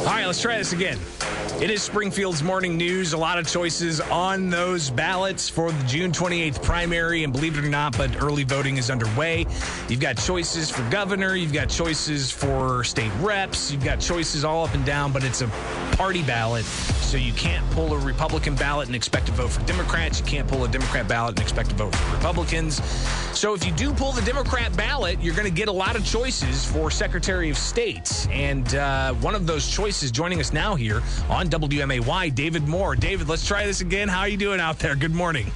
All right, let's try this again. It is Springfield's Morning News. A lot of choices on those ballots for the June 28th primary. And believe it or not, but early voting is underway. You've got choices for governor. You've got choices for state reps. You've got choices all up and down, but it's a party ballot. So you can't pull a Republican ballot and expect to vote for Democrats. You can't pull a Democrat ballot and expect to vote for Republicans. So if you do pull the Democrat ballot, you're going to get a lot of choices for Secretary of State. And one of those choices joining us now here on WMAY, David Moore. David, let's try this again. How are you doing out there? Good morning.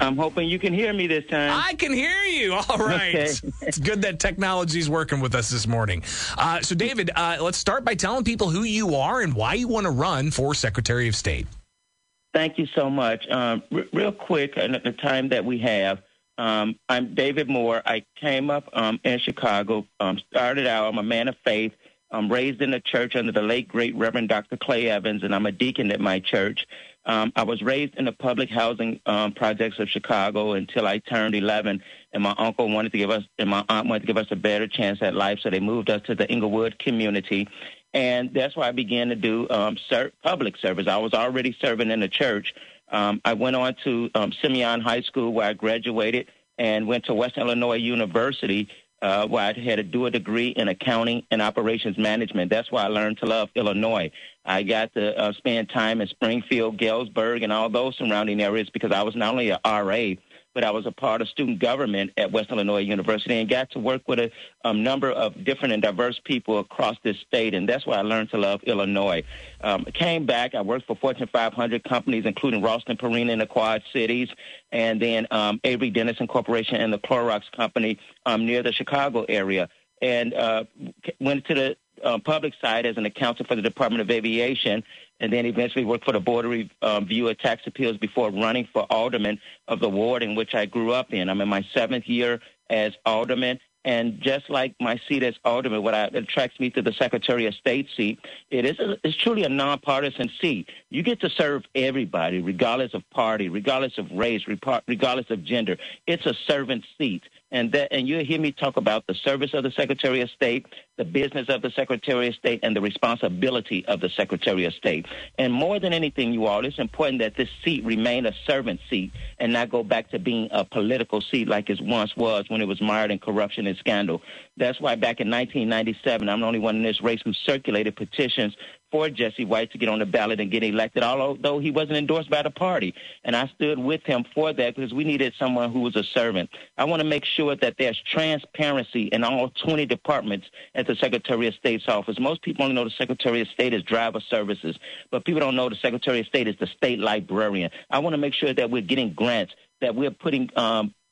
I'm hoping you can hear me this time. I can hear you. All right. Okay. It's good that technology's working with us this morning. So, David, let's start by telling people who you are and why you want to run for Secretary of State. Thank you so much. Real quick, and at the time that we have, I'm David Moore. I came up in Chicago, started out, I'm a man of faith. I'm raised in a church under the late, great Reverend Dr. Clay Evans, and I'm a deacon at my church. I was raised in the public housing projects of Chicago until I turned 11, and my uncle wanted to give us and my aunt wanted to give us a better chance at life, so they moved us to the Inglewood community, and that's why I began to do public service. I was already serving in the church. I went on to Simeon High School, where I graduated, and went to Western Illinois University, where I had to do a degree in accounting and operations management. That's why I learned to love Illinois. I got to spend time in Springfield, Galesburg, and all those surrounding areas because I was not only a RA, but I was a part of student government at Western Illinois University and got to work with a number of different and diverse people across this state, and that's why I learned to love Illinois. I came back. I worked for Fortune 500 companies, including Ralston Purina in the Quad Cities, and then Avery Dennison Corporation and the Clorox Company near the Chicago area, and went to the public side as an accountant for the Department of Aviation, and then eventually worked for the Board of Review of Tax Appeals before running for alderman of the ward in which I grew up in. I'm in my seventh year as alderman, and just like my seat as alderman, what attracts me to the Secretary of State seat, it's truly a nonpartisan seat. You get to serve everybody, regardless of party, regardless of race, regardless of gender. It's a servant seat. And you'll hear me talk about the service of the Secretary of State, the business of the Secretary of State, and the responsibility of the Secretary of State. And more than anything, you all, it's important that this seat remain a servant seat and not go back to being a political seat like it once was when it was mired in corruption and scandal. That's why back in 1997, I'm the only one in this race who circulated petitions for Jesse White to get on the ballot and get elected, although he wasn't endorsed by the party. And I stood with him for that because we needed someone who was a servant. I want to make sure that there's transparency in all 20 departments at the Secretary of State's office. Most people only know the Secretary of State is driver services, but people don't know the Secretary of State is the state librarian. I want to make sure that we're getting grants, that we're putting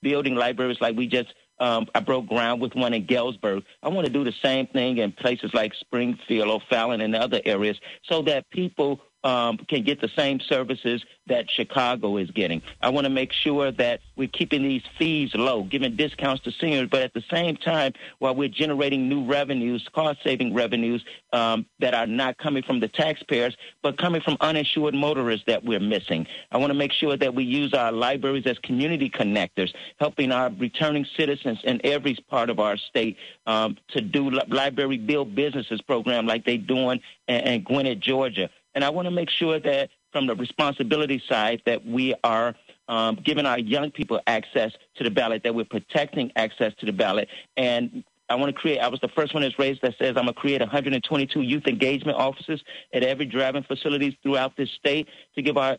building libraries like we just I broke ground with one in Galesburg. I want to do the same thing in places like Springfield, O'Fallon, and other areas so that people can get the same services that Chicago is getting. I want to make sure that we're keeping these fees low, giving discounts to seniors, but at the same time, while we're generating new revenues, cost-saving revenues that are not coming from the taxpayers, but coming from uninsured motorists that we're missing. I want to make sure that we use our libraries as community connectors, helping our returning citizens in every part of our state to do library build businesses program like they're doing in Gwinnett, Georgia. And I want to make sure that from the responsibility side that we are giving our young people access to the ballot, that we're protecting access to the ballot. And I want to create, I was the first one that's raised that says I'm going to create 122 youth engagement offices at every driving facilities throughout this state to give our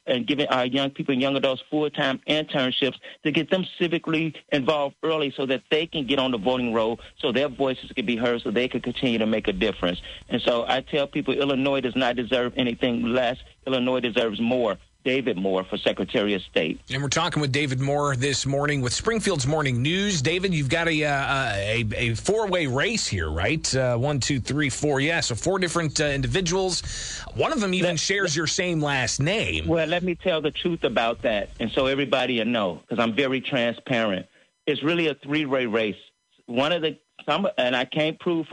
young people and young adults full-time internships to get them civically involved early so that they can get on the voting roll so their voices can be heard so they can continue to make a difference. And so I tell people Illinois does not deserve anything less. Illinois deserves more. David Moore for Secretary of State. And we're talking with David Moore this morning with Springfield's Morning News. David, you've got a four-way race here, right? 1, 2, 3, 4. Yeah, so four different individuals. One of them even shares your same last name. Well, let me tell the truth about that, and so everybody will know, because I'm very transparent. It's really a three-way race. One of them put the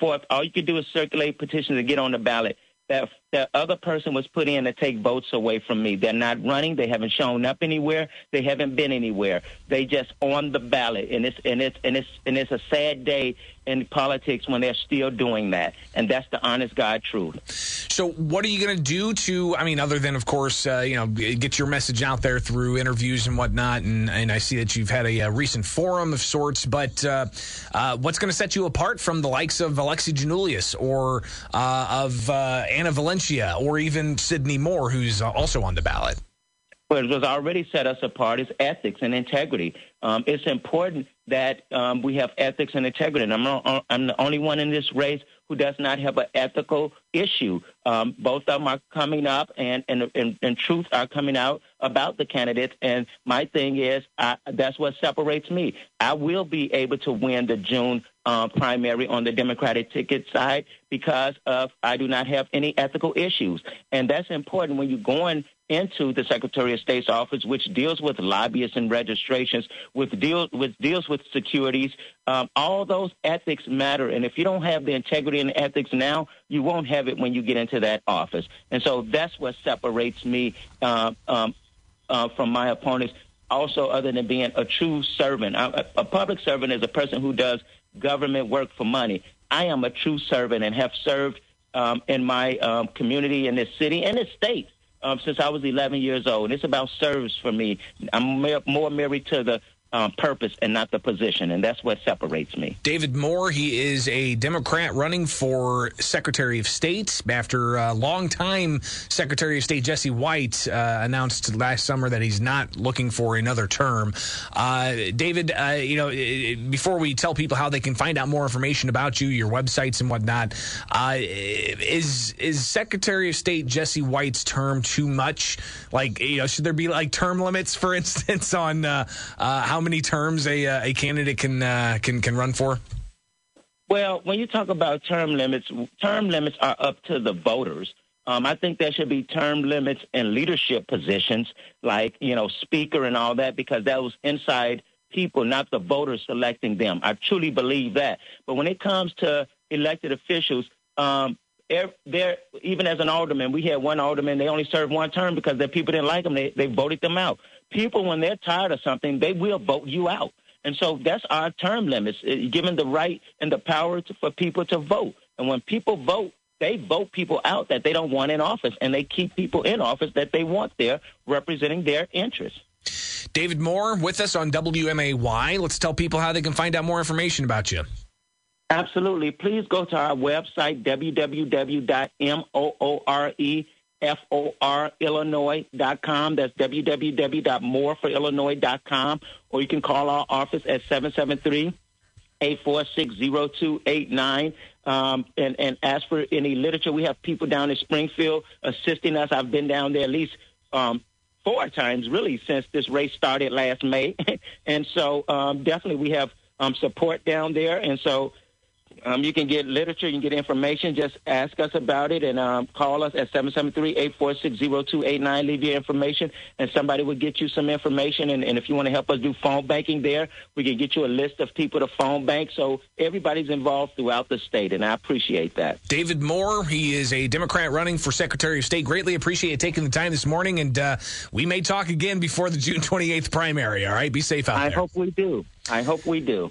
fourth. All you can do is circulate petitions and get on the ballot. that the other person was put in to take votes away from me. They're not running. They haven't shown up anywhere. They haven't been anywhere. They just on the ballot, and it's a sad day in politics when they're still doing that, and that's the honest God truth. So what are you going to do to, I mean, other than, of course, get your message out there through interviews and whatnot, and I see that you've had a recent forum of sorts, but what's going to set you apart from the likes of Alexi Giannoulias or of Anna Valen or even Sidney Moore, who's also on the ballot? Well, it was already set us apart is ethics and integrity. It's important that we have ethics and integrity. And I'm the only one in this race who does not have an ethical issue. Both of them are coming up, and truth are coming out about the candidates. And my thing is, that's what separates me. I will be able to win the June primary on the Democratic ticket side because of I do not have any ethical issues. And that's important when you're going into the Secretary of State's office, which deals with lobbyists and registrations, deals with securities. All those ethics matter. And if you don't have the integrity and ethics now, you won't have it when you get into that office. And so that's what separates me from my opponents. Also, other than being a true servant, a public servant is a person who does government work for money. I am a true servant and have served in my community, in this city, and this state. Since I was 11 years old. It's about service for me. I'm more married to the purpose and not the position, and that's what separates me. David Moore, he is a Democrat running for Secretary of State after longtime Secretary of State Jesse White announced last summer that he's not looking for another term. David, before we tell people how they can find out more information about you, your websites and whatnot, is Secretary of State Jesse White's term too much? Like, should there be like term limits, for instance, on how many terms a candidate can run for? Well, when you talk about term limits are up to the voters. I think there should be term limits in leadership positions, like speaker and all that, because that was inside people, not the voters selecting them. I truly believe that. But when it comes to elected officials, even as an alderman, we had one alderman. They only served one term because the people didn't like them. They voted them out. People, when they're tired of something, they will vote you out. And so that's our term limits, given the right and the power for people to vote. And when people vote, they vote people out that they don't want in office, and they keep people in office that they want there representing their interests. David Moore with us on WMAY. Let's tell people how they can find out more information about you. Absolutely. Please go to our website, www.mooreffillinois.com. That's www.mooreffillinois.com. Or you can call our office at 773-846-0289 and ask for any literature. We have people down in Springfield assisting us. I've been down there at least 4 times, really, since this race started last May. And so definitely we have support down there. And so you can get literature, you can get information. Just ask us about it and call us at 773-846-0289. Leave your information, and somebody will get you some information. And if you want to help us do phone banking there, we can get you a list of people to phone bank. So everybody's involved throughout the state, and I appreciate that. David Moore, he is a Democrat running for Secretary of State. Greatly appreciate taking the time this morning, and we may talk again before the June 28th primary, all right? Be safe out there. I hope we do.